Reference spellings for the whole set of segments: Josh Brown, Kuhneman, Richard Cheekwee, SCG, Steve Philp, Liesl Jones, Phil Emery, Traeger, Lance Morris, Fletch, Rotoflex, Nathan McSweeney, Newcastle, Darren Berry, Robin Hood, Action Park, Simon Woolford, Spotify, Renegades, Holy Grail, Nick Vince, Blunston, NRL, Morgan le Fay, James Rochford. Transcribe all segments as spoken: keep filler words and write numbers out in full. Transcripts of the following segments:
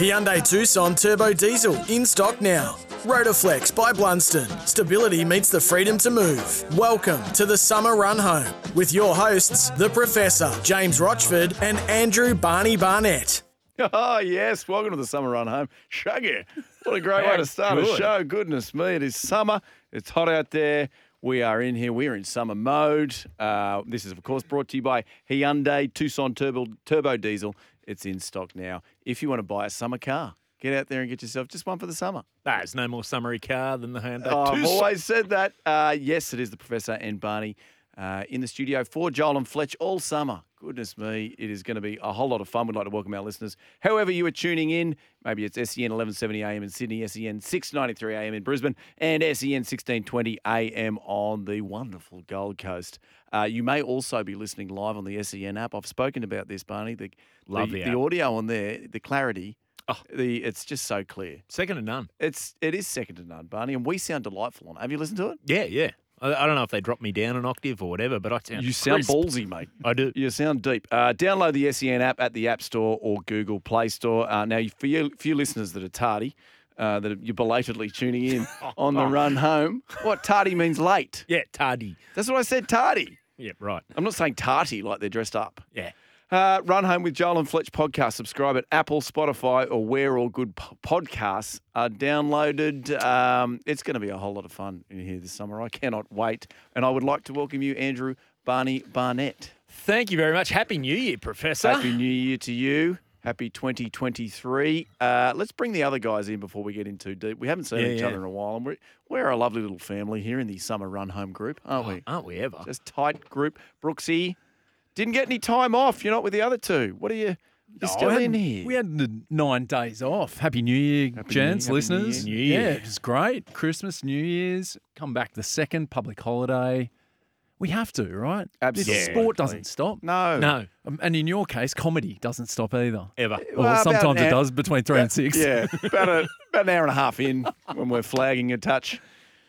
Hyundai Tucson Turbo Diesel, in stock now. Rotoflex by Blunston. Stability meets the freedom to move. Welcome to the summer run home with your hosts, the Professor, James Rochford and Andrew Barney Barnett. Oh, yes. Welcome to the summer run home. Shuggy. What a great way to start good. a show. Goodness me, it is summer. It's hot out there. We are in here. We are in summer mode. Uh, this is, of course, brought to you by Hyundai Tucson Turbo, Turbo Diesel. It's in stock now. If you want to buy a summer car, get out there and get yourself just one for the summer. Nah, there's no more summery car than the Hyundai. Oh, I've always said that. Uh, yes, it is the Professor and Barney uh, in the studio for Joel and Fletch all summer. Goodness me, it is going to be a whole lot of fun. We'd like to welcome our listeners. However you are tuning in, maybe it's S E N eleven seventy a.m. in Sydney, S E N six ninety-three a.m. in Brisbane, and S E N sixteen twenty a.m. on the wonderful Gold Coast. Uh, you may also be listening live on the S E N app. I've spoken about this, Barney. The, Love the, the, the audio on there, the clarity. Oh, the, it's just so clear. Second to none. It's it is second to none, Barney, and we sound delightful on it. Have you listened to it? Yeah, yeah. I don't know if they dropped me down an octave or whatever, but I sound You sound crisp. Ballsy, mate. I do. You sound deep. Uh, download the S E N app at the App Store or Google Play Store. Uh, now, for you few listeners that are tardy, uh, that are, you're belatedly tuning in on the run home, what tardy means late. Yeah, tardy. That's what I said, tardy. Yeah, right. I'm not saying tarty like they're dressed up. Yeah. Uh, Run Home with Joel and Fletch podcast. Subscribe at Apple, Spotify, or where all good po- podcasts are downloaded. Um, it's going to be a whole lot of fun in here this summer. I cannot wait. And I would like to welcome you, Andrew Barney Barnett. Thank you very much. Happy New Year, Professor. Happy New Year to you. Happy twenty twenty-three. Uh, let's bring the other guys in before we get in too deep. We haven't seen yeah, each yeah. other in a while, and we're, we're a lovely little family here in the summer run home group, aren't oh, we? Aren't we ever? Just tight group. Brooksy. Didn't get any time off. You're not with the other two. What are you? You're no, still in here. We had nine days off. Happy New Year, gents, listeners. New Year. Yeah, it was great. Christmas, New Year's. Come back the second, public holiday. We have to, right? Absolutely. This sport doesn't stop. No. No. Um, and in your case, comedy doesn't stop either. Ever. Well, well sometimes it does between three about, and six. Yeah, about, a, about an hour and a half in when we're flagging a touch.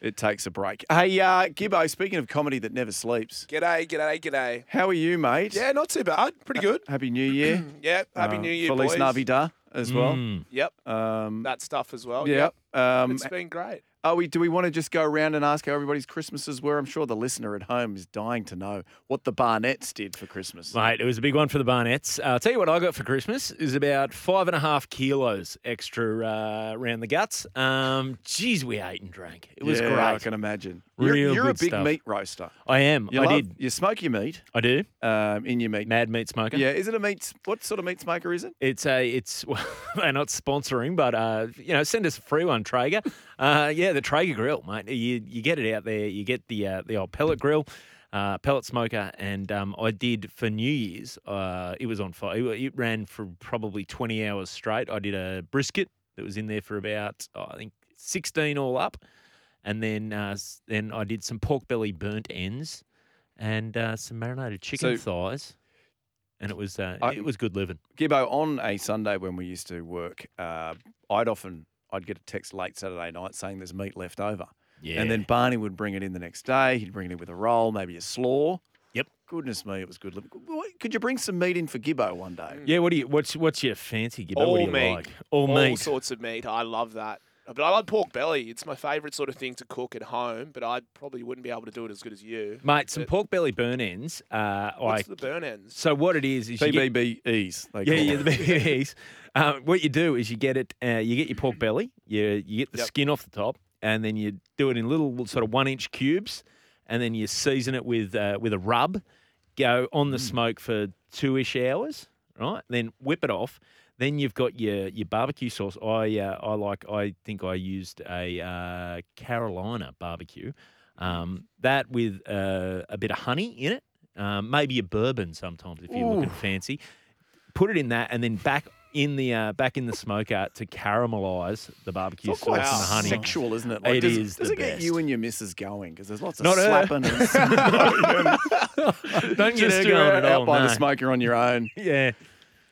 It takes a break. Hey, uh, Gibbo, speaking of comedy that never sleeps. G'day, g'day, g'day. How are you, mate? Yeah, not too bad. Pretty good. Uh, happy New Year. yeah, Happy uh, New Year, Feliz boys. Feliz Navidad as well. Mm. Yep. Um, that stuff as well. Yep. yep. Um, it's been great. Are we? Do we want to just go around and ask how everybody's Christmases were? I'm sure the listener at home is dying to know what the Barnetts did for Christmas. Mate, it was a big one for the Barnetts. Uh, I'll tell you what I got for Christmas is about five and a half kilos extra uh, round the guts. Um, geez, we ate and drank. It was yeah, great. I can imagine. Real you're, you're a big stuff. meat roaster. I am. You I love, did. You smoke your meat. I do. Um, in your meat. Mad meat smoker. Yeah. Is it a meat? What sort of meat smoker is it? It's a. It's. Well, they're not sponsoring, but uh, you know, send us a free one, Traeger. Uh, yeah. The Traeger grill, mate. You you get it out there. You get the uh, the old pellet grill, uh, pellet smoker, and um, I did for New Year's. Uh, it was on fire. It, it ran for probably twenty hours straight. I did a brisket that was in there for about oh, I think sixteen all up, and then uh, then I did some pork belly burnt ends, and uh, some marinated chicken so, thighs, and it was uh, I, it was good living. Gibbo, on a Sunday when we used to work, uh, I'd often. I'd get a text late Saturday night saying there's meat left over. Yeah. And then Barney would bring it in the next day. He'd bring it in with a roll, maybe a slaw. Yep. Goodness me, it was good. Could you bring some meat in for Gibbo one day? Yeah, what do you what's what's your fancy Gibbo? All what do you meat. Like? All, All meat. All sorts of meat. I love that. But I like pork belly. It's my favourite sort of thing to cook at home, but I probably wouldn't be able to do it as good as you. Mate, some but pork belly burn ends. Uh, what's I, the burn ends? So what it is is B B Bs. Yeah, yeah, the B B Bs. Um, what you do is you get it. Uh, you get your pork belly. You you get the yep. skin off the top, and then you do it in little sort of one inch cubes, and then you season it with uh, with a rub. Go on the mm. smoke for two ish hours, right? Then whip it off. Then you've got your, your barbecue sauce. I uh, I like. I think I used a uh, Carolina barbecue. Um, that with uh, a bit of honey in it. Um, maybe a bourbon sometimes if you're Ooh. looking fancy. Put it in that and then back in the uh, back in the smoker to caramelise the barbecue sauce and the honey. Sexual, isn't it? Like, it does, is. Does the it best. Get you and your missus going? Because there's lots of Not slapping. And Don't get her going at all. Out by no. the smoker on your own. Yeah.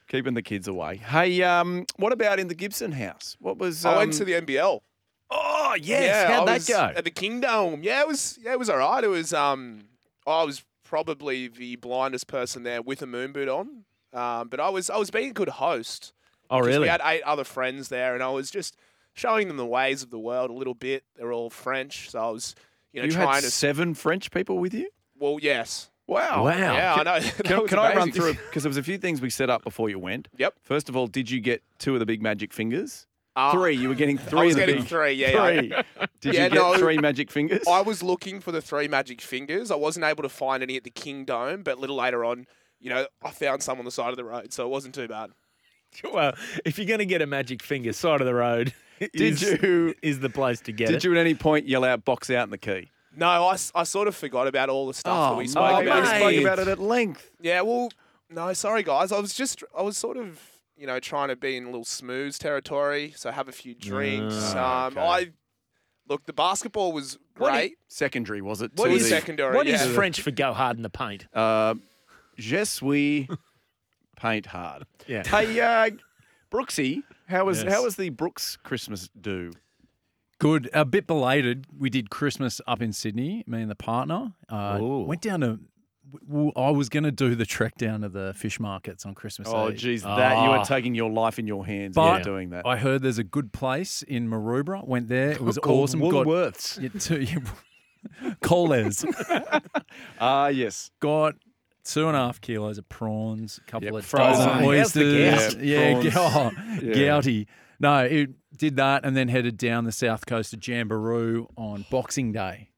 Keeping the kids away. Hey, um, what about in the Gibson house? What was? Um, I went to the N B L. Oh yes, yeah, how'd I that go? At the Kingdome. Yeah, it was. Yeah, it was all right. It was. Um, I was probably the blindest person there with a moon boot on. Um, but I was I was being a good host. Oh, really? We had eight other friends there, and I was just showing them the ways of the world a little bit. They're all French, so I was, you know, you trying had to seven French people with you. Well, yes. Wow. Wow. Yeah, can, I know. Can, can I run through? Because there was a few things we set up before you went. Yep. First of all, did you get two of the big magic fingers? Uh, three. You were getting three. I was of the getting big, three. Yeah. Three. Yeah. Did yeah, you get no, three magic fingers? I was looking for the three magic fingers. I wasn't able to find any at the Kingdome, but a little later on, you know, I found some on the side of the road, so it wasn't too bad. Well, if you're going to get a magic finger, side of the road is, did you, is the place to get did it. Did you at any point yell out, box out in the key? No, I, I sort of forgot about all the stuff oh, that we spoke oh, about. We spoke about it at length. Yeah, well, no, sorry, guys. I was just, I was sort of, you know, trying to be in a little smooths territory, so have a few drinks. Oh, um, okay. I Look, the basketball was great. Is, secondary, was it? What is the, secondary? What yeah. is French for go hard in the paint? Uh, Je suis paint hard. Yeah. Hey, uh, Brooksy, how was yes. how was the Brooks Christmas do? Good. A bit belated. We did Christmas up in Sydney, me and the partner. Uh, went down to... I was going to do the trek down to the fish markets on Christmas oh, Eve. Geez, oh, geez. That you are taking your life in your hands by doing that. I heard there's a good place in Maroubra. Went there. It was Called awesome. Woodworths. Coles. Ah, uh, yes. Got... Two and a half kilos of prawns, a couple yep. of frozen oh, oysters. Yeah, yeah, oh, yeah, gouty. No, it did that and then headed down the south coast of Jamboree on Boxing Day.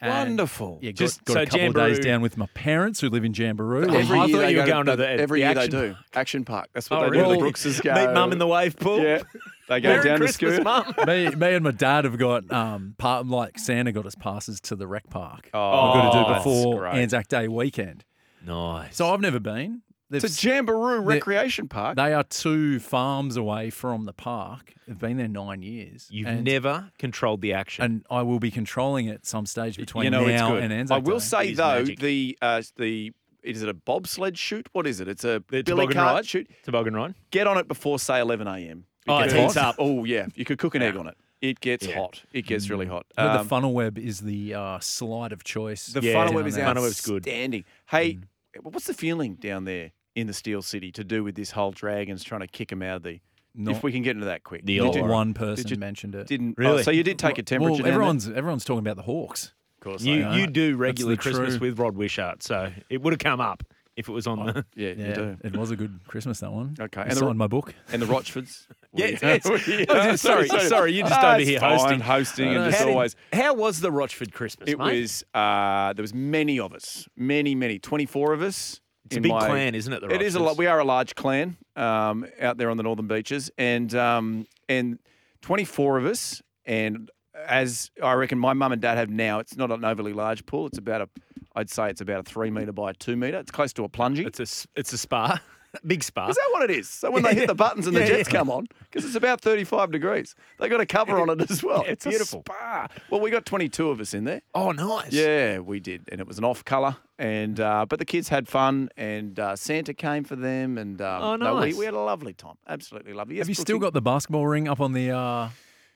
And Wonderful. Yeah, got, Just, got so a couple Jamboree, of days down with my parents who live in Jamboree. Every I thought you were go going to, to the Every the year they do. Park. Action Park. That's what oh, they really? do. The Brooks's go. Meet mum in the wave pool. Yeah. They go Merry down Christmas, to school. me, me and my dad have got, um, part, like Santa got us passes to the rec park. Oh, we've got to do before Anzac Day weekend. Nice. So I've never been. They've it's a Jamboree recreation park. They are two farms away from the park. They've been there nine years. You've never controlled the action. And I will be controlling it some stage between you know, now and Anzac I will Day. Say, though, magic. the uh, the is it a bobsled shoot? What is it? It's a the billy cart ride. shoot. Toboggan ride. Get on it before, say, eleven a m. Oh, it heats up. Oh, yeah. You could cook an yeah. egg on it. It gets yeah. hot. It gets really hot. Um, no, the funnel web is the uh, slide of choice. The yeah, funnel web is outstanding. Hey, mm. what's the feeling down there in the Steel City to do with this whole Dragons trying to kick them out of the Not, if we can get into that quick. The old one person you, mentioned it. Didn't really? Oh, so you did take a temperature well, everyone's, down there? Everyone's talking about the Hawks. Of course. You, you do regular Christmas true. with Rod Wishart, so it would have come up if it was on oh, the... Yeah, yeah, you do. It was a good Christmas, that one. Okay. I and signed the, my book. And the Rochfords. yeah, it's, it's, yeah. Oh, sorry, sorry, sorry. You're just oh, over here fine. hosting. hosting and just how always. Did, how was the Rochford Christmas, It mate? was, uh, there was many of us. Many, many. twenty-four of us. It's a big my, clan, isn't it, the Rochfords? It is a lot. We are a large clan um, out there on the northern beaches. And um, and twenty-four of us. And as I reckon my mum and dad have now, it's not an overly large pool. It's about a... I'd say it's about a three metre by two metre. It's close to a plungy. It's a, it's a spa. Big spa. Is that what it is? So when they hit the buttons and the yeah, jets yeah. come on, because it's about thirty-five degrees, they got a cover on it as well. Yeah, it's beautiful. A spa. Well, we got twenty-two of us in there. Oh, nice. Yeah, we did. And it was an off colour. And uh, but the kids had fun and uh, Santa came for them. And um, oh, nice. No, we, we had a lovely time. Absolutely lovely. Yes, Have you still got the basketball ring up on the, uh,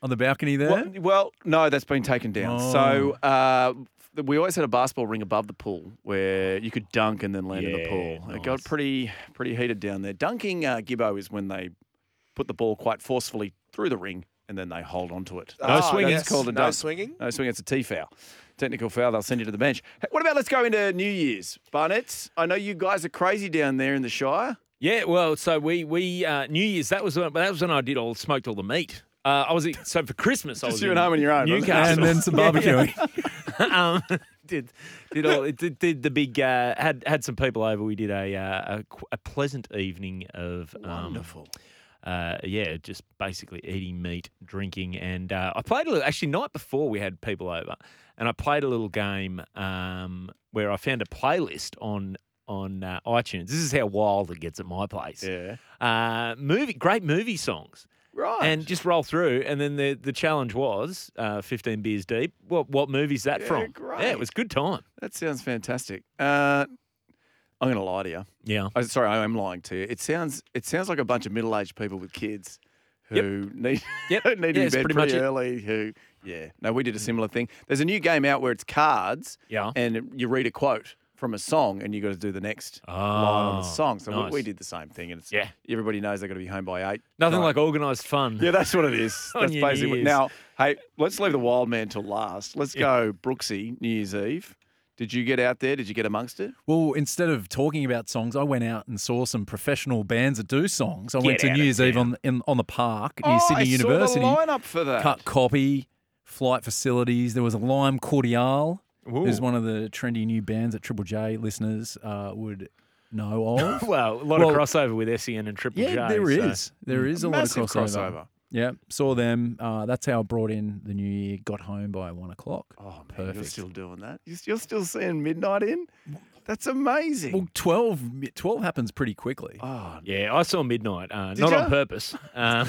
on the balcony there? Well, well, no, that's been taken down. Oh. So... Uh, We always had a basketball ring above the pool where you could dunk and then land yeah, in the pool. Nice. It got pretty pretty heated down there. Dunking, uh, Gibbo, is when they put the ball quite forcefully through the ring and then they hold onto it. No oh, swinging. It's called a no dunk. swinging? No swinging. It's a T foul. Technical foul. They'll send you to the bench. Hey, what about let's go into New Year's, Barnett? I know you guys are crazy down there in the Shire. Yeah, well, so we, we uh, New Year's, that was, when, that was when I did all smoked all the meat. Uh, I was so for Christmas. Just I was you at home on your own, Newcastle, and then some barbecuing. um, did did all did, did the big uh, had had some people over. We did a uh, a, a pleasant evening of um, wonderful. Uh, yeah, just basically eating meat, drinking, and uh, I played a little. Actually, night before we had people over, and I played a little game um, where I found a playlist on on uh, iTunes. This is how wild it gets at my place. Yeah. Uh, movie, great movie songs. Right. And just roll through. And then the the challenge was uh, fifteen beers deep. What what movie's that yeah, from? Great. Yeah, it was a good time. That sounds fantastic. Uh, I'm going to lie to you. Yeah. I, sorry, I am lying to you. It sounds it sounds like a bunch of middle-aged people with kids who yep. need, yep. need to yeah, be bed pretty, pretty early. Who, yeah. No, we did a similar thing. There's a new game out where it's cards. Yeah. And you read a quote from a song, and you got to do the next oh, line on the song. So nice. we, we did the same thing, and it's yeah. everybody knows they've got to be home by eight. Nothing nine. Like organised fun. Yeah, that's what it is. That's basically what, now. Hey, let's leave the wild man till last. Let's yeah. go, Brooksy. New Year's Eve. Did you get out there? Did you get amongst it? Well, instead of talking about songs, I went out and saw some professional bands that do songs. I get went to New Year's Eve on in, on the park near oh, Sydney I University. Saw the lineup for that. Cut Copy, Flight Facilities. There was a Lime Cordial. Ooh. There's one of the trendy new bands that Triple J listeners uh, would know of. Well, a lot well, of crossover with S E N and Triple yeah, J. Yeah, there so. is. There is a, a lot of crossover. crossover. Yeah, saw them. Uh, that's how I brought in the new year, got home by one o'clock. Oh, man, perfect. You're still doing that? You're still seeing midnight in? That's amazing. Well, twelve, twelve happens pretty quickly. Oh, yeah, I saw midnight. Uh, not you? on purpose. Um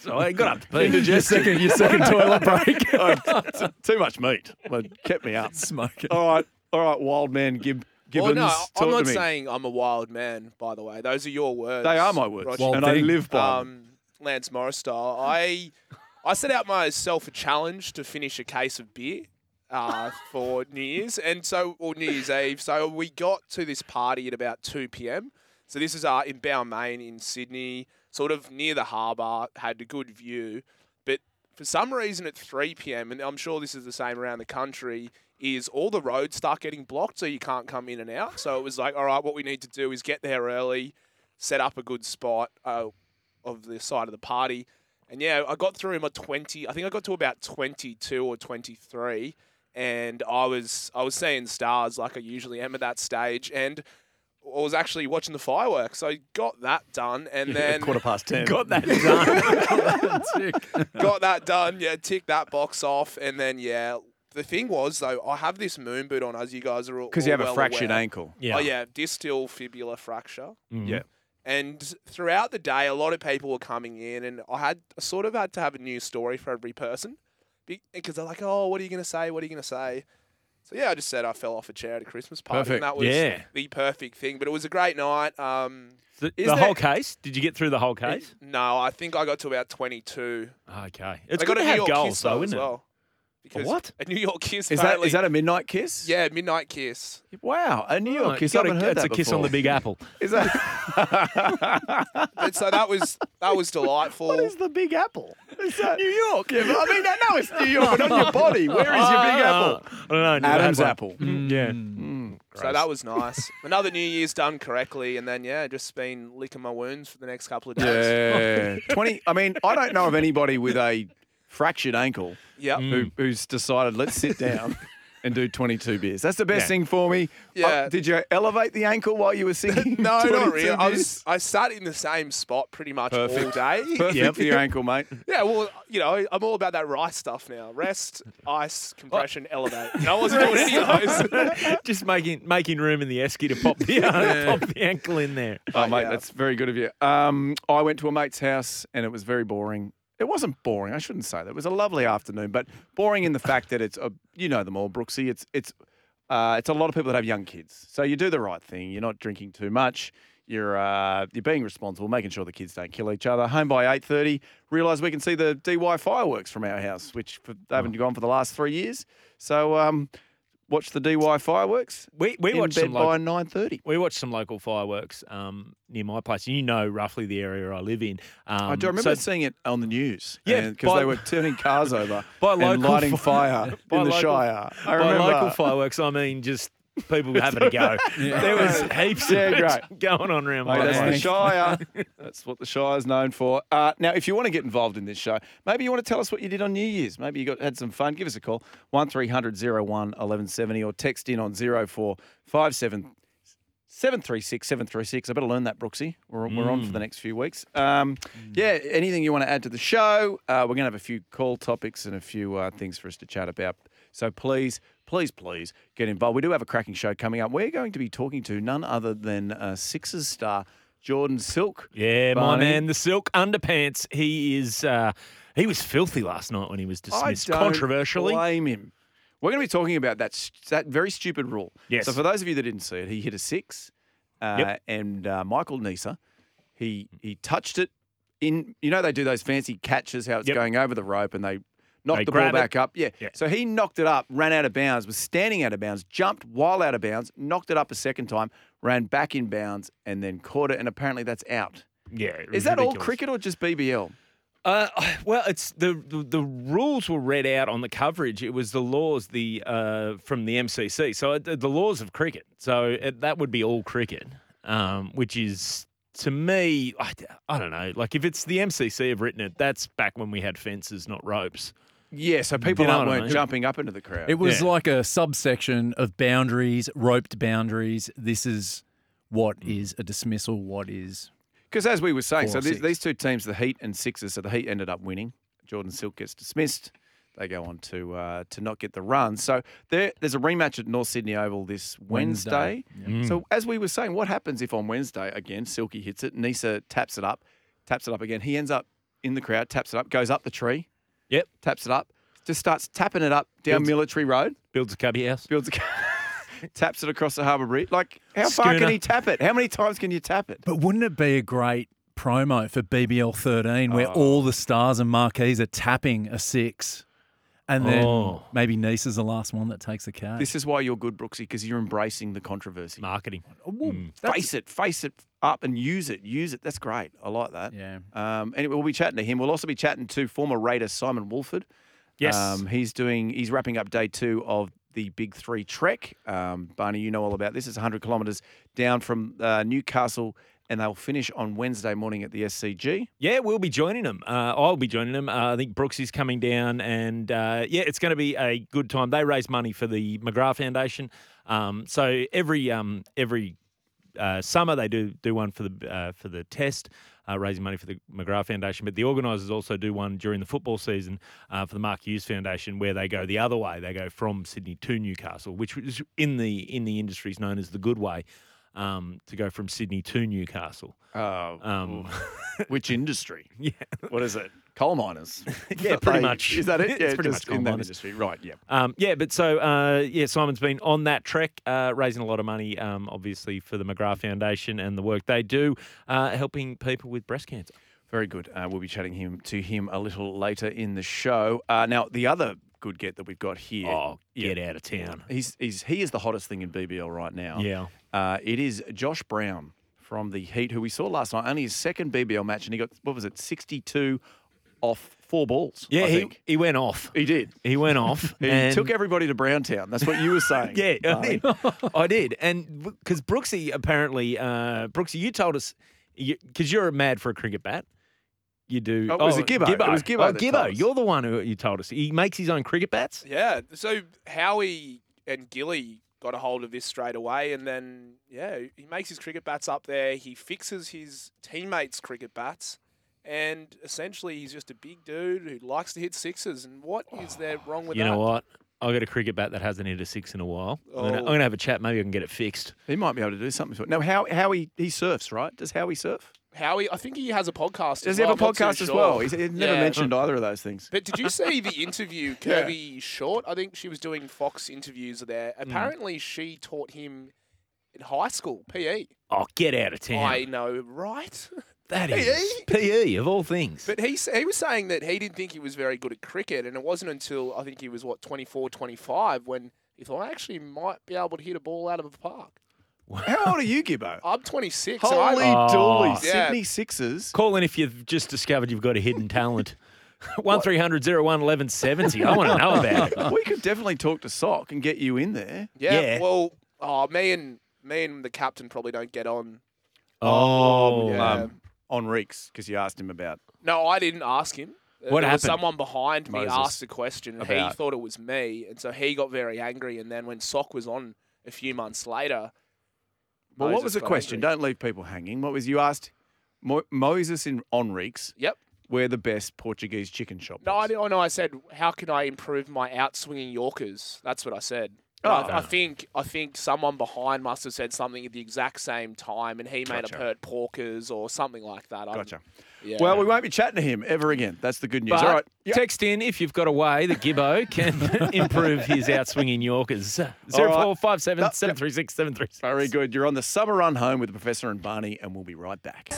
So I got up to pee. Your second, your second toilet break. Oh, t- too much meat. Well, kept me up. Smoking. All right, all right, wild man Gib- Gibbons. Well, no, I'm not saying I'm a wild man, by the way. Those are your words. They are my words. Wild and thing. I live by um, Lance Morris style. I, I set out myself a challenge to finish a case of beer uh, for New Year's, and so or New Year's Eve. So we got to this party at about two p.m. So this is uh, in Balmain in Sydney. Sort of near the harbour, had a good view. But for some reason at three p.m, and I'm sure this is the same around the country, is all the roads start getting blocked so you can't come in and out. So it was like, all right, what we need to do is get there early, set up a good spot uh, of the side of the party. And, yeah, I got through my twenty. I think I got to about twenty-two or twenty-three, and I was I was seeing stars like I usually am at that stage. And I was actually watching the fireworks. So I got that done. And yeah, then quarter past ten. Got that done. got, that got that done. Yeah, tick that box off. And then, yeah, the thing was, though, I have this moon boot on, as you guys are all Because you have well a fractured aware. ankle. Yeah. Oh, yeah, distal fibula fracture. Mm. Yeah. And throughout the day, a lot of people were coming in. And I had I sort of had to have a new story for every person. Because they're like, oh, what are you going to say? What are you going to say? So, yeah, I just said I fell off a chair at a Christmas party, perfect. and that was yeah. the perfect thing. But it was a great night. Um, the the there, whole case? Did you get through the whole case? It, no, I think I got to about twenty-two. Okay. It's good to have goals, though, isn't it? Well, a what? A New York kiss. Is that, is that a midnight kiss? Yeah, midnight kiss. Wow, a New York oh, kiss. I haven't a, heard it's that It's a kiss before. on the Big Apple. Is that? But so that was that was delightful. What is the Big Apple? Is that New York? Yeah, I mean, no, it's New York, but on your body. Where is your Big Apple? I don't know. Adam's apple. apple. Mm, yeah. Mm, so that was nice. Another New Year's done correctly, and then yeah, just been licking my wounds for the next couple of days. Yeah. Twenty. I mean, I don't know of anybody with a fractured ankle. Yep. Mm. Who, who's decided, let's sit down and do twenty-two beers. That's the best yeah. thing for me. Yeah. Oh, did you elevate the ankle while you were singing? no, not really. I, was, I sat in the same spot pretty much Perfect. all day. Perfect yep. for your ankle, mate. Yeah, well, you know, I'm all about that rice stuff now. Rest, ice, compression, oh. elevate. And I wasn't doing any of those. Just making making room in the esky to pop the, uh, yeah. pop the ankle in there. Oh, oh mate, yeah. that's very good of you. Um, I went to a mate's house and it was very boring. It wasn't boring. I shouldn't say that. It was a lovely afternoon, but boring in the fact that it's a, you know them all, Brooksy. It's it's uh, it's a lot of people that have young kids. So you do the right thing. You're not drinking too much. You're uh, you're being responsible, making sure the kids don't kill each other. Home by eight thirty. Realise we can see the D Y fireworks from our house, which for, they haven't gone for the last three years. So um, watch the D Y fireworks. We we watched some local, by nine thirty. We watched some local fireworks um, near my place. You know roughly the area I live in. Um, I do remember so, seeing it on the news. Yeah, because they were turning cars over by and local lighting fire, fire by in the local, Shire. I remember. By local fireworks, I mean just people having a go. Yeah. There was heaps yeah, of great. going on around my place. That's the Shire. That's what the Shire's known for. Uh, now, if you want to get involved in this show, maybe you want to tell us what you did on New Year's. Maybe you got had some fun. Give us a call, one three hundred, oh one, eleven seventy, or text in on zero four five seven, seven three six, seven three six. I better learn that, Brooksy. We're, mm. we're on for the next few weeks. Um, mm. Yeah, anything you want to add to the show? Uh, we're going to have a few call topics and a few uh, things for us to chat about. So please please, please get involved. We do have a cracking show coming up. We're going to be talking to none other than uh, Sixers star Jordan Silk. Yeah, Barney. My man, the Silk underpants. He is uh, he was filthy last night when he was dismissed. I don't controversially blame him. We're going to be talking about that that very stupid rule. Yes. So for those of you that didn't see it, he hit a six, uh, yep. and uh, Michael Neser, he he touched it in. You know they do those fancy catches, how it's yep. going over the rope, and they knocked they the ball back it. up. Yeah. yeah. So he knocked it up, ran out of bounds, was standing out of bounds, jumped while out of bounds, knocked it up a second time, ran back in bounds, and then caught it. And apparently that's out. Yeah. It was Is that ridiculous. All cricket or just B B L? Uh, well, it's the, the the rules were read out on the coverage. It was the laws the uh, from the M C C. So it, the laws of cricket. So it, that would be all cricket, um, which is to me, I, I don't know. Like if it's the M C C have written it, that's back when we had fences, not ropes. Yeah, so people you know weren't I mean? jumping up into the crowd. It was yeah. like a subsection of boundaries, roped boundaries. This is what mm. is a dismissal. What is. Because as we were saying, Four so these, these two teams, the Heat and Sixers, so the Heat ended up winning. Jordan Silk gets dismissed. They go on to uh, to not get the run. So there, there's a rematch at North Sydney Oval this Wednesday. Wednesday. Mm. So as we were saying, what happens if on Wednesday, again, Silky hits it, Nisa taps it up, taps it up again. He ends up in the crowd, taps it up, goes up the tree. Yep. Taps it up. Just starts tapping it up down builds, Military Road. Builds a cubby house. Builds a cubby house. Taps it across the Harbour Bridge. Like, how Schooner. far can he tap it? How many times can you tap it? But wouldn't it be a great promo for B B L thirteen where oh. all the stars and marquees are tapping a six and then oh. maybe Nesa's the last one that takes the card? This is why you're good, Brooksy, because you're embracing the controversy. Marketing. Ooh, mm. Face it. Face it up and use it. Use it. That's great. I like that. Yeah. Um, anyway, we'll be chatting to him. We'll also be chatting to former Raider Simon Woolford. Yes. Um, he's doing. He's wrapping up day two of the Big Three Trek. Um, Barney, you know all about this. It's one hundred kilometres down from uh, Newcastle, and they'll finish on Wednesday morning at the S C G. Yeah, we'll be joining them. Uh, I'll be joining them. Uh, I think Brooks is coming down, and uh, yeah, it's going to be a good time. They raise money for the McGrath Foundation. Um, so every um, every uh, summer they do do one for the uh, for the test. Uh, raising money for the McGrath Foundation, but the organisers also do one during the football season uh, for the Mark Hughes Foundation, where they go the other way. They go from Sydney to Newcastle, which is in the in the industry is known as the good way, um, to go from Sydney to Newcastle. Oh, um, which industry? Yeah, what is it? Coal miners. yeah, pretty they, much. Is that it? Yeah, it's pretty much coal in miners. That industry, right? Yeah. Um, yeah, but so uh, yeah, Simon's been on that trek, uh, raising a lot of money, um, obviously for the McGrath Foundation and the work they do, uh, helping people with breast cancer. Very good. Uh, we'll be chatting him to him a little later in the show. Uh, now, the other good get that we've got here. Oh, get yeah, out of town. He's he's he is the hottest thing in B B L right now. Yeah. Uh, it is Josh Brown from the Heat, who we saw last night, only his second B B L match, and he got what was it, sixty-two. Off four balls. Yeah, I think. He, he went off. He did. He went off. he and took everybody to Browntown. That's what you were saying. yeah, I did. I did. And because Brooksy apparently, uh, Brooksy, you told us, because you, you're mad for a cricket bat. You do. Oh, it was oh, a Gibbo. Gibbo. It was Gibbo. Oh, Gibbo. You're the one who you told us. He makes his own cricket bats? Yeah. So Howie and Gilly got a hold of this straight away. And then, yeah, he makes his cricket bats up there. He fixes his teammates' cricket bats. And essentially, he's just a big dude who likes to hit sixes. And what is there wrong with that? You know what? I've got a cricket bat that hasn't hit a six in a while. Oh. I'm going to have a chat. Maybe I can get it fixed. He might be able to do something to it. Now, how, how he, he surfs, right? Does Howie surf? Howie, I think he has a podcast. Does as well. Does he have a I'm podcast as sure. well? He's, he's never yeah. mentioned either of those things. But did you see the interview, Kirby yeah. Short? I think she was doing Fox interviews there. Apparently, mm. she taught him in high school, P E. Oh, get out of town. I know, right? That is P E of all things. But he he was saying that he didn't think he was very good at cricket, and it wasn't until I think he was, what, twenty-four, twenty-five, when he thought, I actually might be able to hit a ball out of a park. Wow. How old are you, Gibbo? I'm twenty-six. Holy oh. dooly. Yeah. Sydney Sixers. Call in if you've just discovered you've got a hidden talent. one three hundred, oh one, eleven seventy. I want to know about it. We could definitely talk to Sock and get you in there. Yeah, yeah. well, oh, me, and, me and the captain probably don't get on. Oh. Um, yeah. um, On Reeks, because you asked him about. No, I didn't ask him. What there happened? Was someone behind me Moses asked a question, and about. He thought it was me, and so he got very angry. And then when Sock was on a few months later, well, Moses what was the question? Angry. Don't leave people hanging. What was you asked? Mo- Moses in on Reeks. Yep. We're the best Portuguese chicken shop. No, I know. No, I said, how can I improve my outswinging Yorkers? That's what I said. Oh, I, no. I think I think someone behind must have said something at the exact same time, and he made gotcha. a pert porkers or something like that. I'm, gotcha. Yeah. Well, we won't be chatting to him ever again. That's the good news. But all right, yep. Text in if you've got a way that Gibbo can improve his outswinging Yorkers. Zero right. four five seven no, seven yep. three six seven three six. Very good. You're on the summer run home with the Professor and Barney, and we'll be right back.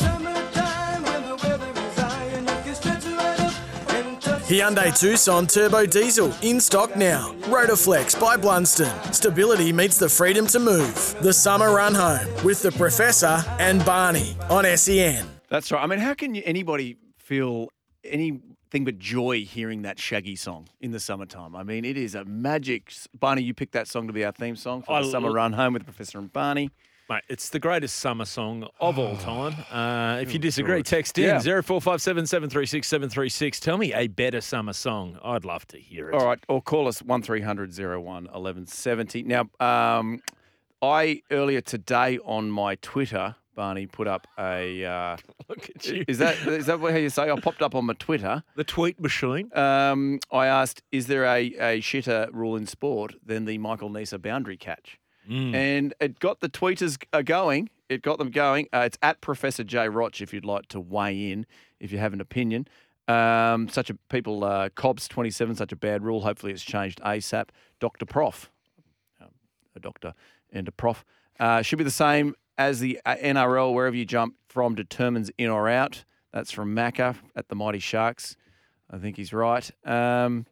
Hyundai Tucson Turbo Diesel, in stock now. Rotoflex by Blunston. Stability meets the freedom to move. The summer run home with the Professor and Barney on S E N. That's right. I mean, how can anybody feel anything but joy hearing that Shaggy song in the summertime? I mean, it is a magic... Barney, you picked that song to be our theme song for I the l- summer run home with the Professor and Barney. Mate, it's the greatest summer song of all time. Uh, if you disagree, text in yeah. zero four five seven, seven three six, seven three six. Tell me a better summer song. I'd love to hear it. All right, or call us one three hundred, oh one, eleven seventy. Now, um, I earlier today on my Twitter, Barney, put up a... Uh, Look at you. Is that is that how you say? I popped up on my Twitter. The tweet machine. Um, I asked, is there a, a shitter rule in sport than the Michael Neser boundary catch? Mm. And it got the tweeters going. It got them going. Uh, it's at Professor J. Roch if you'd like to weigh in, if you have an opinion. Um, such a people, uh, Cobbs twenty-seven, such a bad rule. Hopefully it's changed ASAP. Doctor Prof, um, a doctor and a prof, uh, should be the same as the N R L. Wherever you jump from determines in or out. That's from Macca at the Mighty Sharks. I think he's right. Um,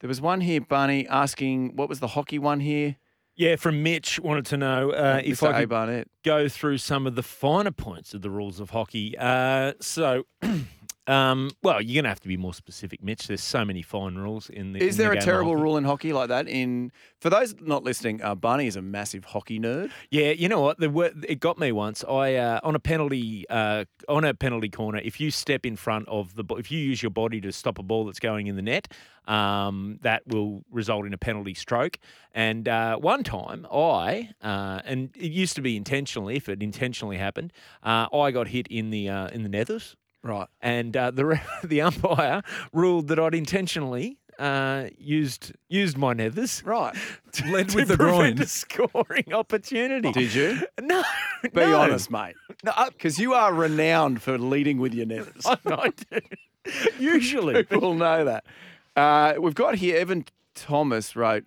there was one here, Barney, asking, what was the hockey one here? Yeah, from Mitch, wanted to know uh, if I could Barnett. go through some of the finer points of the rules of hockey. Uh, so, um, well, you're going to have to be more specific, Mitch. There's so many fine rules in the Is in there the game a terrible rule in hockey like that? In For those not listening, uh, Barney is a massive hockey nerd. Yeah, you know what? There were, it got me once. I uh, on a penalty uh, on a penalty corner, if you step in front of the ball, if you use your body to stop a ball that's going in the net, Um, that will result in a penalty stroke. And uh, one time I, uh, and it used to be intentionally, if it intentionally happened, uh, I got hit in the uh, in the nethers. Right. And uh, the the umpire ruled that I'd intentionally uh, used used my nethers. Right. To, Led to with the groin. A scoring opportunity. Did you? No. Be no. honest, mate. No, because you are renowned for leading with your nethers. I, I do. Usually. People know that. Uh, we've got here, Evan Thomas wrote,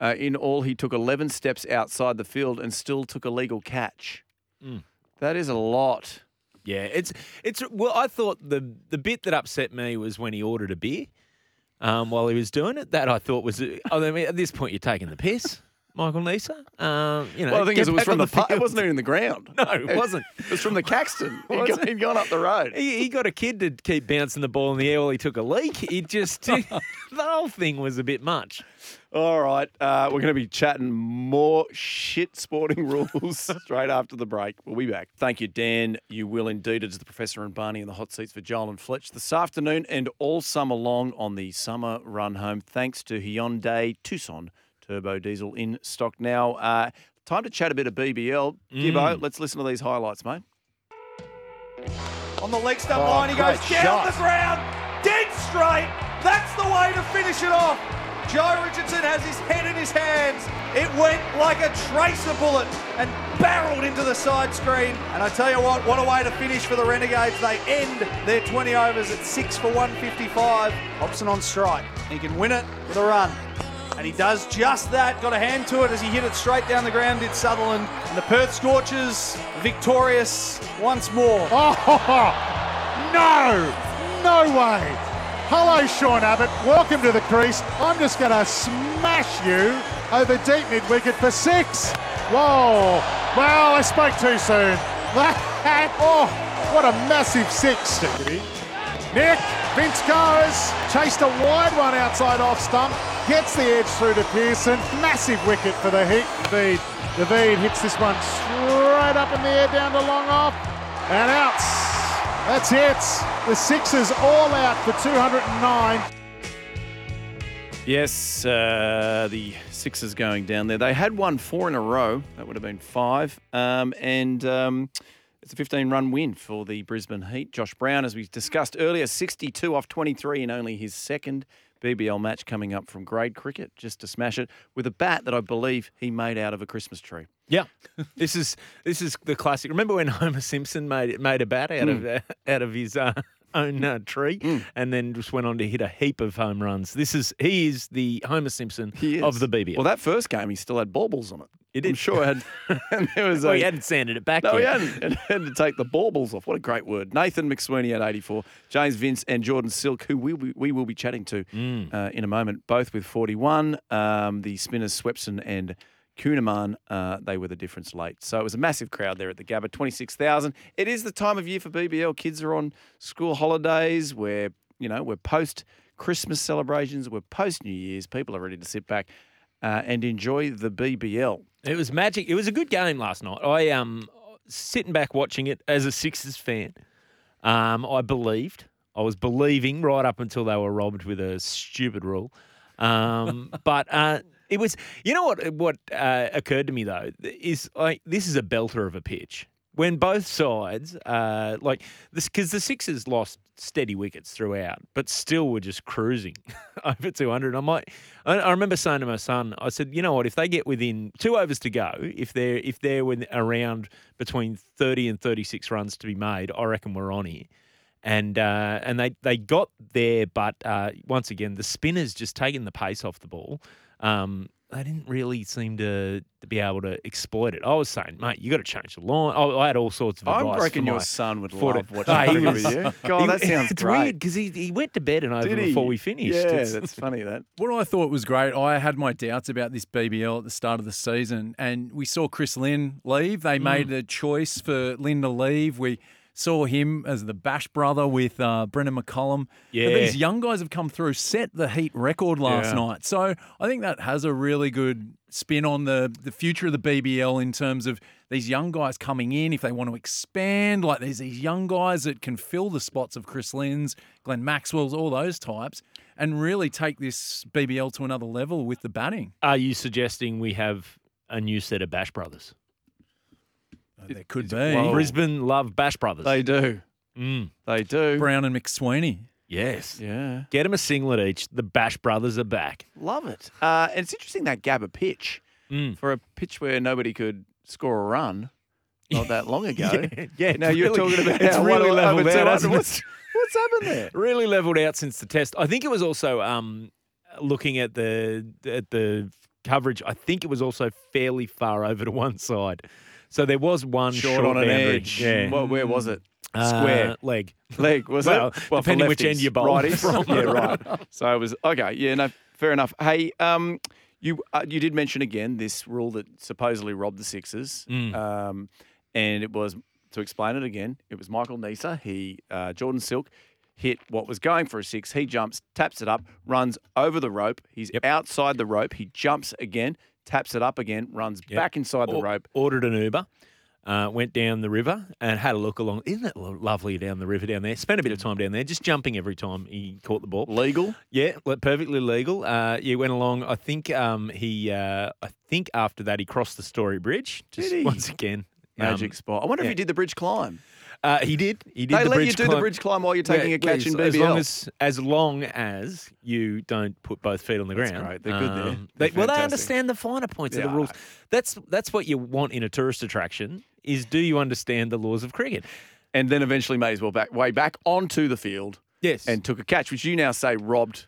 uh, in all he took eleven steps outside the field and still took a legal catch. Mm. That is a lot. Yeah, it's, it's, well, I thought the, the bit that upset me was when he ordered a beer, um, while he was doing it. That I thought was, I mean, at this point you're taking the piss. Michael Neser, um, you know. Well, the thing is, it was from the. the it wasn't even in the ground. No, it wasn't. It was from the Caxton. He got, he'd gone up the road. He, he got a kid to keep bouncing the ball in the air while he took a leak. He just the whole thing was a bit much. All right, uh, we're going to be chatting more shit sporting rules straight after the break. We'll be back. Thank you, Dan. You will indeed. It's the Professor and Barney in the hot seats for Joel and Fletch this afternoon and all summer long on the summer run home. Thanks to Hyundai Tucson Turbo Diesel in stock now. Uh, time to chat a bit of B B L. Mm. Gibbo, let's listen to these highlights, mate. On the leg stump oh, line, he goes down shot. the ground, dead straight. That's the way to finish it off. Joe Richardson has his head in his hands. It went like a tracer bullet and barreled into the side screen. And I tell you what, what a way to finish for the Renegades. They end their twenty overs at six for one fifty-five. Hobson on strike. He can win it with a run. And he does just that. Got a hand to it as he hit it straight down the ground, did Sutherland. And the Perth Scorchers victorious once more. Oh, no! No way! Hello, Sean Abbott. Welcome to the crease. I'm just going to smash you over deep mid-wicket for six. Whoa! Well, I spoke too soon. That, oh, what a massive six. Nick, Vince goes, chased a wide one outside off stump, gets the edge through to Pearson. Massive wicket for the Heat. David, David hits this one straight up in the air, down to long off, and out. That's it. The Sixers all out for two hundred nine. Yes, uh, the Sixers going down there. They had won four in a row. That would have been five. Um, and... Um, It's a fifteen-run win for the Brisbane Heat. Josh Brown, as we discussed earlier, sixty-two off twenty-three in only his second B B L match coming up from grade cricket, just to smash it with a bat that I believe he made out of a Christmas tree. Yeah, this is this is the classic. Remember when Homer Simpson made made a bat out mm. of uh, out of his uh, own uh, tree, mm. and then just went on to hit a heap of home runs. This is he is the Homer Simpson of the B B L. Well, that first game he still had baubles on it. He did. I'm sure had, and there was well, a, he hadn't sanded it back no, yet. No, he hadn't. He had to take the baubles off. What a great word. Nathan McSweeney at eighty-four, James Vince and Jordan Silk, who we, we, we will be chatting to mm. uh, in a moment, both with forty-one. Um, the spinners Swepson and Kuhneman, uh, they were the difference late. So it was a massive crowd there at the Gabba, twenty-six thousand. It is the time of year for B B L. Kids are on school holidays. We're, you know, we're post-Christmas celebrations. We're post-New Year's. People are ready to sit back uh, and enjoy the B B L. It was magic. It was a good game last night. I um sitting back watching it as a Sixers fan. Um, I believed. I was believing right up until they were robbed with a stupid rule. Um, but uh, it was. You know what? What uh, occurred to me though is like this is a belter of a pitch when both sides uh like this because the Sixers lost steady wickets throughout, but still were just cruising over two hundred. I might, I, I remember saying to my son, I said, you know what, if they get within two overs to go, if they're, if they're within around between thirty and thirty-six runs to be made, I reckon we're on here. And, uh, and they, they got there, but uh, once again, the spinners just taking the pace off the ball. Um, they didn't really seem to, to be able to exploit it. I was saying, mate, you got to change the line. I, I had all sorts of advice. I'm reckon your son would love watching it with you. God, he, that sounds it's great. It's weird because he, he went to bed and over before we finished. Yeah, it's, that's funny, that. What I thought was great, I had my doubts about this B B L at the start of the season, and we saw Chris Lynn leave. They mm. made a choice for Lynn to leave. We saw him as the Bash brother with uh, Brendan McCollum. Yeah. But these young guys have come through, set the Heat record last yeah. night. So I think that has a really good spin on the, the future of the B B L in terms of these young guys coming in, if they want to expand, like there's these young guys that can fill the spots of Chris Lynn's, Glenn Maxwell's, all those types, and really take this B B L to another level with the batting. Are you suggesting we have a new set of Bash brothers? There could be. Well, Brisbane love Bash brothers. They do. Mm. They do. Brown and McSweeney. Yes. Yeah. Get them a singlet each. The Bash brothers are back. Love it. Uh, and it's interesting that Gabba pitch mm. for a pitch where nobody could score a run not that long ago. yeah. yeah. Now you're really, talking about it's really leveled out. What's, what's happened there? Really leveled out since the test. I think it was also um, looking at the at the coverage. I think it was also fairly far over to one side. So there was one short, short on an boundary. Edge. Yeah. Well, where was it? Square. Uh, leg. Leg, was well, it? Well, depending which end you bowl from. Yeah, right. So it was, okay, yeah, no, fair enough. Hey, um, you uh, you did mention again this rule that supposedly robbed the Sixers, mm. um, and it was, to explain it again, it was Michael Neser, he, uh, Jordan Silk, hit what was going for a six. He jumps, taps it up, runs over the rope. He's yep. outside the rope. He jumps again. Taps it up again, runs yep. back inside the or- rope. Ordered an Uber, uh, went down the river and had a look along. Isn't it lovely down the river down there? Spent a bit of time down there, just jumping every time he caught the ball. Legal? Yeah, perfectly legal. Uh, he went along. I think um, he. Uh, I think after that he crossed the Story Bridge. Just did he? Once again, magic um, spot. I wonder yeah. if he did the bridge climb. Uh, he did. He did. They the let bridge you do climb. the bridge climb while you're taking yeah, a catch in B B L. As long as, as long as you don't put both feet on the ground. That's right. They're good there. Um, They're they, well, they understand the finer points yeah. of the rules. That's that's what you want in a tourist attraction is do you understand the laws of cricket? And then eventually may as well back way back onto the field. Yes. And took a catch, which you now say robbed.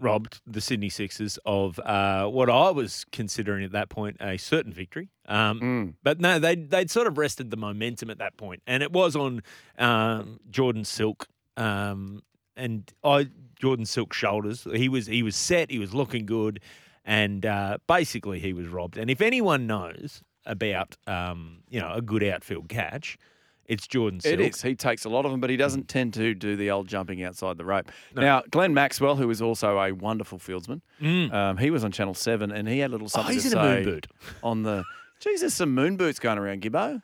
Robbed the Sydney Sixers of uh, what I was considering at that point a certain victory. Um, mm. But no, they'd, they'd sort of rested the momentum at that point. And it was on um, Jordan Silk um, and I Jordan Silk's shoulders. He was he was set. He was looking good. And uh, basically he was robbed. And if anyone knows about, um, you know, a good outfield catch, it's Jordan Silk. It is. He takes a lot of them, but he doesn't tend to do the old jumping outside the rope. No. Now, Glenn Maxwell, who is also a wonderful fieldsman, mm. um, he was on Channel seven, and he had a little something oh, to say. He's in a moon boot. On the, geez, there's some moon boots going around, Gibbo.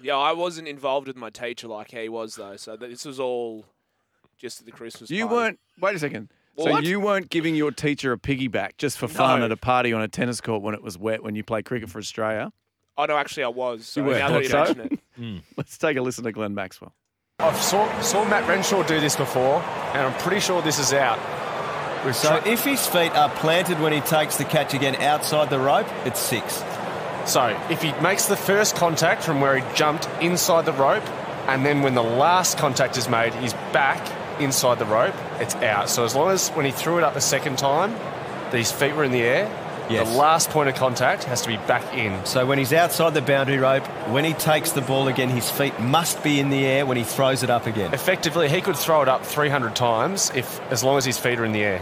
Yeah, I wasn't involved with my teacher like he was, though, so this was all just at the Christmas party. You weren't – wait a second. What? So you weren't giving your teacher a piggyback just for fun no. at a party on a tennis court when it was wet when you played cricket for Australia? Oh, no, actually I was. So you were. Now that you mention it. Mm. Let's take a listen to Glenn Maxwell. I've saw, saw Matt Renshaw do this before, and I'm pretty sure this is out. So if his feet are planted when he takes the catch again outside the rope, it's six. So if he makes the first contact from where he jumped inside the rope, and then when the last contact is made, he's back inside the rope, it's out. So as long as when he threw it up the second time, these feet were in the air, yes. The last point of contact has to be back in. So when he's outside the boundary rope, when he takes the ball again, his feet must be in the air when he throws it up again. Effectively, he could throw it up three hundred times if, as long as his feet are in the air.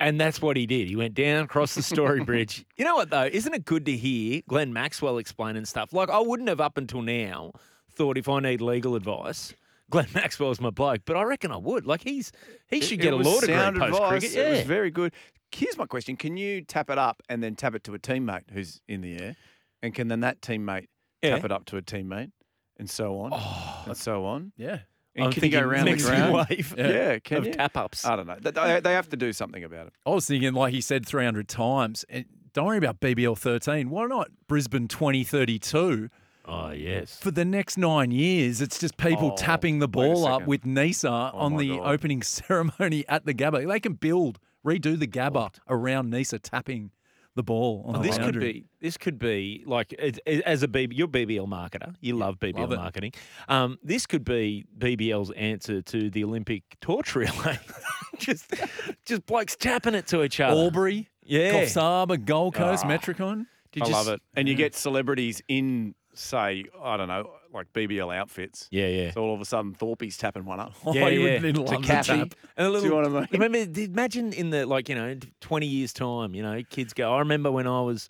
And that's what he did. He went down, crossed the Story Bridge. You know what, though? Isn't it good to hear Glenn Maxwell explaining stuff? Like, I wouldn't have up until now thought if I need legal advice, Glenn Maxwell's my bloke, but I reckon I would. Like, he's he should it, get it a law degree post-cricket. Yeah. It was very good. Here's my question. Can you tap it up and then tap it to a teammate who's in the air? And can then that teammate yeah. tap it up to a teammate? And so on. Oh, and so on. Yeah. And I'm can you go around the ground? Wave yeah. yeah can of you? Tap-ups. I don't know. They, they have to do something about it. I was thinking, like he said, three hundred times. And don't worry about B B L thirteen. Why not Brisbane twenty thirty-two? Oh, yes. For the next nine years, it's just people oh, tapping the ball up with Neser oh, on the God. opening ceremony at the Gabba. They can build, redo the Gabba what? around Neser tapping the ball on oh, the this boundary. Could be, this could be, like, as a B B L, you're a B B L marketer. You love B B L love marketing. Um, this could be B B L's answer to the Olympic torch relay. just just blokes tapping it to each other. Albury, yeah. Coffsarba, Gold Coast, oh, Metricon. I just, love it. And yeah. you get celebrities in... say, I don't know, like B B L outfits. Yeah, yeah. So all of a sudden, Thorpey's tapping one up. Yeah, oh, you yeah. would love to tap. And a little, do you know what I mean? Remember, imagine in the, like, you know, twenty years' time, you know, kids go, I remember when I was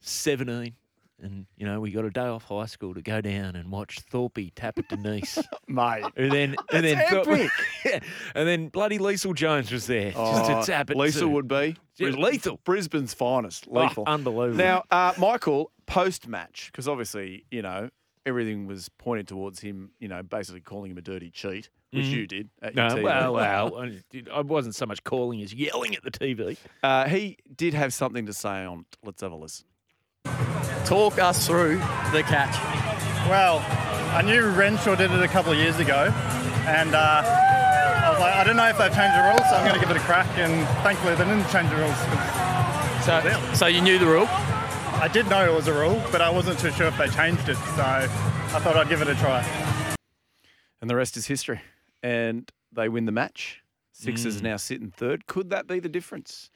seventeen and, you know, we got a day off high school to go down and watch Thorpey tap it to Nice. Mate. And then, and then, Thor- yeah. and then bloody Liesl Jones was there oh, just to tap it. Liesl to. would be. Bris- lethal. Brisbane's finest. Lethal. Oh, unbelievable. Now, uh, Michael, post-match, because obviously, you know, everything was pointed towards him, you know, basically calling him a dirty cheat, which mm. you did at no, your T V. Well, well, I wasn't so much calling as yelling at the T V. Uh, he did have something to say on it. Let's have a listen. Talk us through the catch. Well, I knew Renshaw did it a couple of years ago, and uh, I was like, I don't know if they've changed the rules, so I'm going to give it a crack, and thankfully they didn't change the rules. So, so you knew the rule? I did know it was a rule, but I wasn't too sure if they changed it, so I thought I'd give it a try. And the rest is history. And they win the match. Sixers mm. now sit in third. Could that be the difference?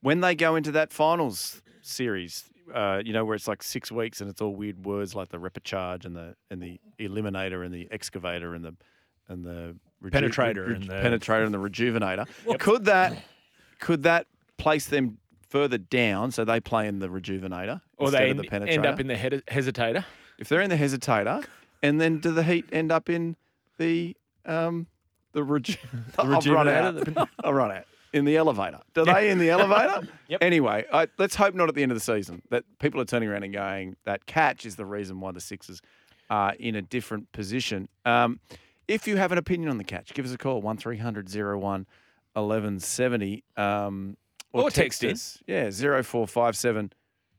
When they go into that finals series, uh, you know, where it's like six weeks and it's all weird words like the repercharge and the and the eliminator and the excavator and the and the reju- penetrator, reju- and the... penetrator and the rejuvenator. Yep. Could that could that place them further down, so they play in the rejuvenator or they end, of the penetrator. end up in the he- hesitator. If they're in the hesitator, and then do the Heat end up in the um the, reju- the rejuvenator? I'll run out. I'll run out in the elevator. Do they in the elevator? Yep. Anyway, I, let's hope not at the end of the season that people are turning around and going that catch is the reason why the Sixers are in a different position. Um, if you have an opinion on the catch, give us a call one three hundred oh one eleven seventy. Um, Or, or text, text in. Us. Yeah, zero four five seven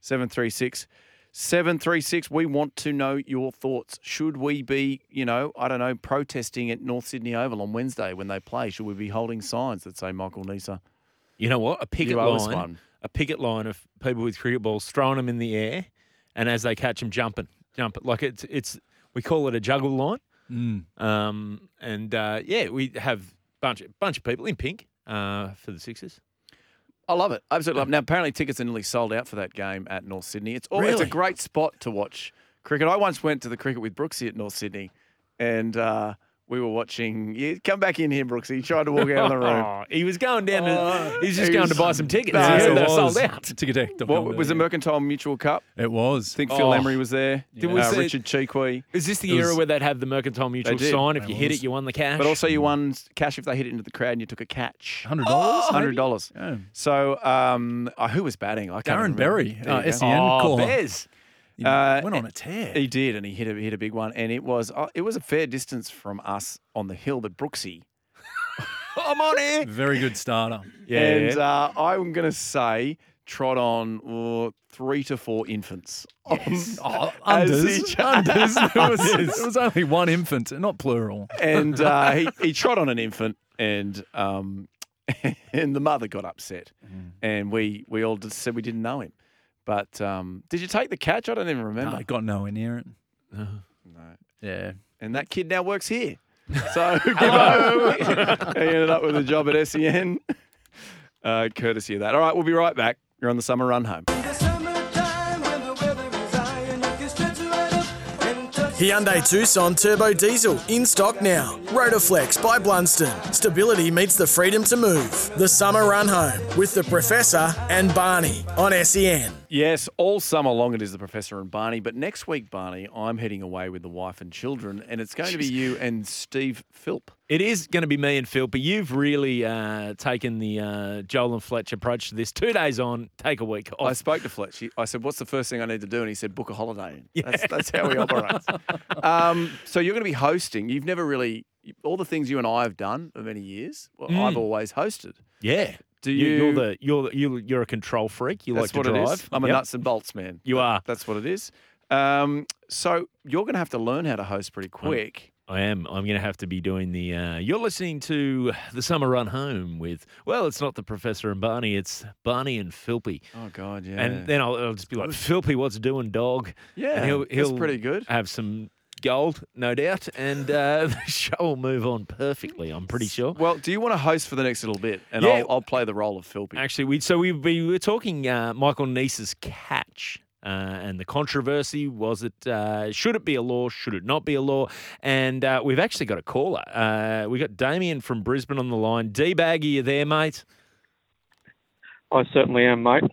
seven three six seven three six. We want to know your thoughts. Should we be, you know, I don't know, protesting at North Sydney Oval on Wednesday when they play? Should we be holding signs that say Michael Neser? You know what? A picket line. One. A picket line of people with cricket balls throwing them in the air and as they catch them, jumping. Jumping. Like it's, it's we call it a juggle line. Mm. Um, and, uh, yeah, we have a bunch, bunch of people in pink uh, for the Sixers. I love it. Absolutely love it. Now, apparently tickets are nearly sold out for that game at North Sydney. It's all, really? It's a great spot to watch cricket. I once went to the cricket with Brooksy at North Sydney, and uh, we were watching. Yeah, come back in here, Brooksy. He tried to walk out of the room. Oh, he was going down to. Oh, he was just he going was, to buy some tickets. No, yeah, they're sold out. Ticket well, it was the Mercantile Mutual Cup. It was. I think Phil oh. Emery was there. Yeah. Uh, was it, Richard Cheekwee. Is this the it era was, where they'd have the Mercantile Mutual sign? If it you was. hit it, you won the cash. But also you won cash if they hit it into the crowd and you took a catch. Hundred dollars. Oh, Hundred dollars. Yeah. So um, oh, who was batting? I can't Darren Berry. Uh, S E N oh, Bez. He uh, went on a tear. He did, and he hit a hit a big one, and it was uh, it was a fair distance from us on the hill, but Brooksy, I'm on here. Very good starter. Yeah, and uh, I'm going to say trot on oh, three to four infants. Yes. Oh, unders. Ch- unders. There was, it was only one infant, not plural. And uh, he, he trot on an infant and um, and the mother got upset. Mm. And we, we all just said we didn't know him. But um, did you take the catch? I don't even remember. No, I got nowhere near it. No. no. Yeah. And that kid now works here. So Gabba, he ended up with a job at S E N. Uh, courtesy of that. All right, we'll be right back. You're on the Summer Run Home. Hyundai Tucson Turbo Diesel, in stock now. Rotoflex by Blunston. Stability meets the freedom to move. The Summer Run Home with the Professor and Barney on S E N. Yes, all summer long it is the Professor and Barney, but next week, Barney, I'm heading away with the wife and children, and it's going to be you and Steve Philp. It is going to be me and Philp, but you've really uh, taken the uh, Joel and Fletch approach to this. Two days on, take a week off. I spoke to Fletch. I said, what's the first thing I need to do? And he said, book a holiday. Yeah. That's, that's how he operates. um, so you're going to be hosting. You've never really – all the things you and I have done for many years, well, mm. I've always hosted. Yeah. Do you, you're the you're you you're a control freak. You like to drive. It is. I'm yep. a nuts and bolts man. You are. That's what it is. Um, so you're going to have to learn how to host pretty quick. I'm, I am. I'm going to have to be doing the. Uh, you're listening to the Summer Run Home with. Well, it's not the Professor and Barney. It's Barney and Philpy. Oh God, yeah. And then I'll, I'll just be like, Philpy, what's doing, dog? Yeah, and he'll, he'll that's pretty good. Have some. Gold, no doubt, and uh, the show will move on perfectly, I'm pretty sure. Well, do you want to host for the next little bit? And yeah. I'll, I'll play the role of Philpy. Actually, we so we, we were talking uh, Michael Neser's catch uh, and the controversy. Was it, uh, should it be a law? Should it not be a law? And uh, we've actually got a caller. Uh, we got Damien from Brisbane on the line. D-Bag, are you there, mate? I certainly am, mate.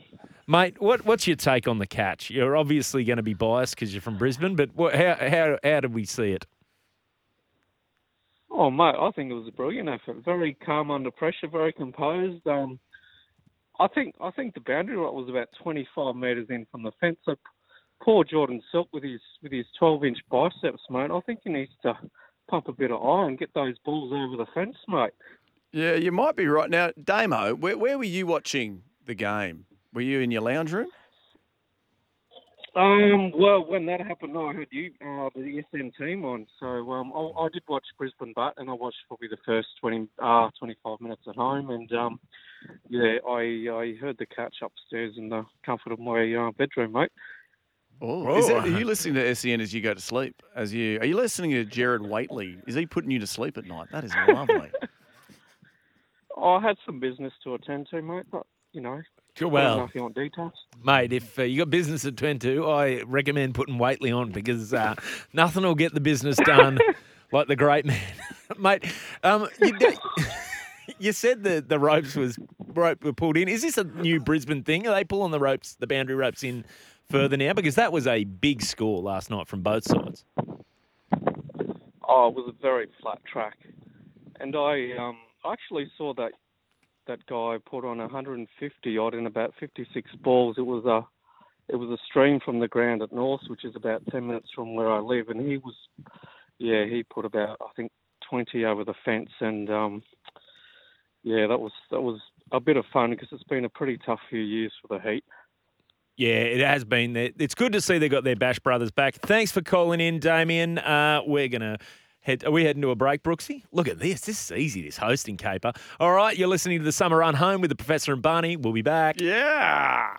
Mate, what, what's your take on the catch? You're obviously going to be biased because you're from Brisbane, but what, how how how did we see it? Oh, mate, I think it was a brilliant effort. Very calm under pressure, very composed. Um, I think I think the boundary line was about twenty-five metres in from the fence. So poor Jordan Silk with his with his twelve-inch biceps, mate. I think he needs to pump a bit of iron, get those balls over the fence, mate. Yeah, you might be right. Now, Damo, where, where were you watching the game? Were you in your lounge room? Um, well, when that happened, I heard you, uh, the S N team on. So um, I, I did watch Brisbane Butt, and I watched probably the first twenty, uh, twenty-five minutes at home. And, um, yeah, I, I heard the catch upstairs in the comfort of my uh, bedroom, mate. Oh, is that, are you listening to S E N as you go to sleep? As you Are you listening to Jared Waitley? Is he putting you to sleep at night? That is lovely. I had some business to attend to, mate, but, you know. Well, mate, if uh, you got business to attend to, I recommend putting Waitley on because uh, nothing will get the business done like the great man. Mate, um, you, do, you said the, the ropes was rope were pulled in. Is this a new Brisbane thing? Are they pulling the ropes, the boundary ropes in further now? Because that was a big score last night from both sides. Oh, it was a very flat track. And I um, actually saw that That guy put on one hundred fifty odd in about fifty-six balls. It was a, it was a stream from the ground at North, which is about ten minutes from where I live. And he was, yeah, he put about I think twenty over the fence. And um, yeah, that was that was a bit of fun because it's been a pretty tough few years for the Heat. Yeah, it has been. It's good to see they got their Bash brothers back. Thanks for calling in, Damien. Uh, we're gonna. Head, are we heading to a break, Brooksy? Look at this. This is easy, this hosting caper. All right, you're listening to the Summer Run Home with the Professor and Barney. We'll be back. Yeah.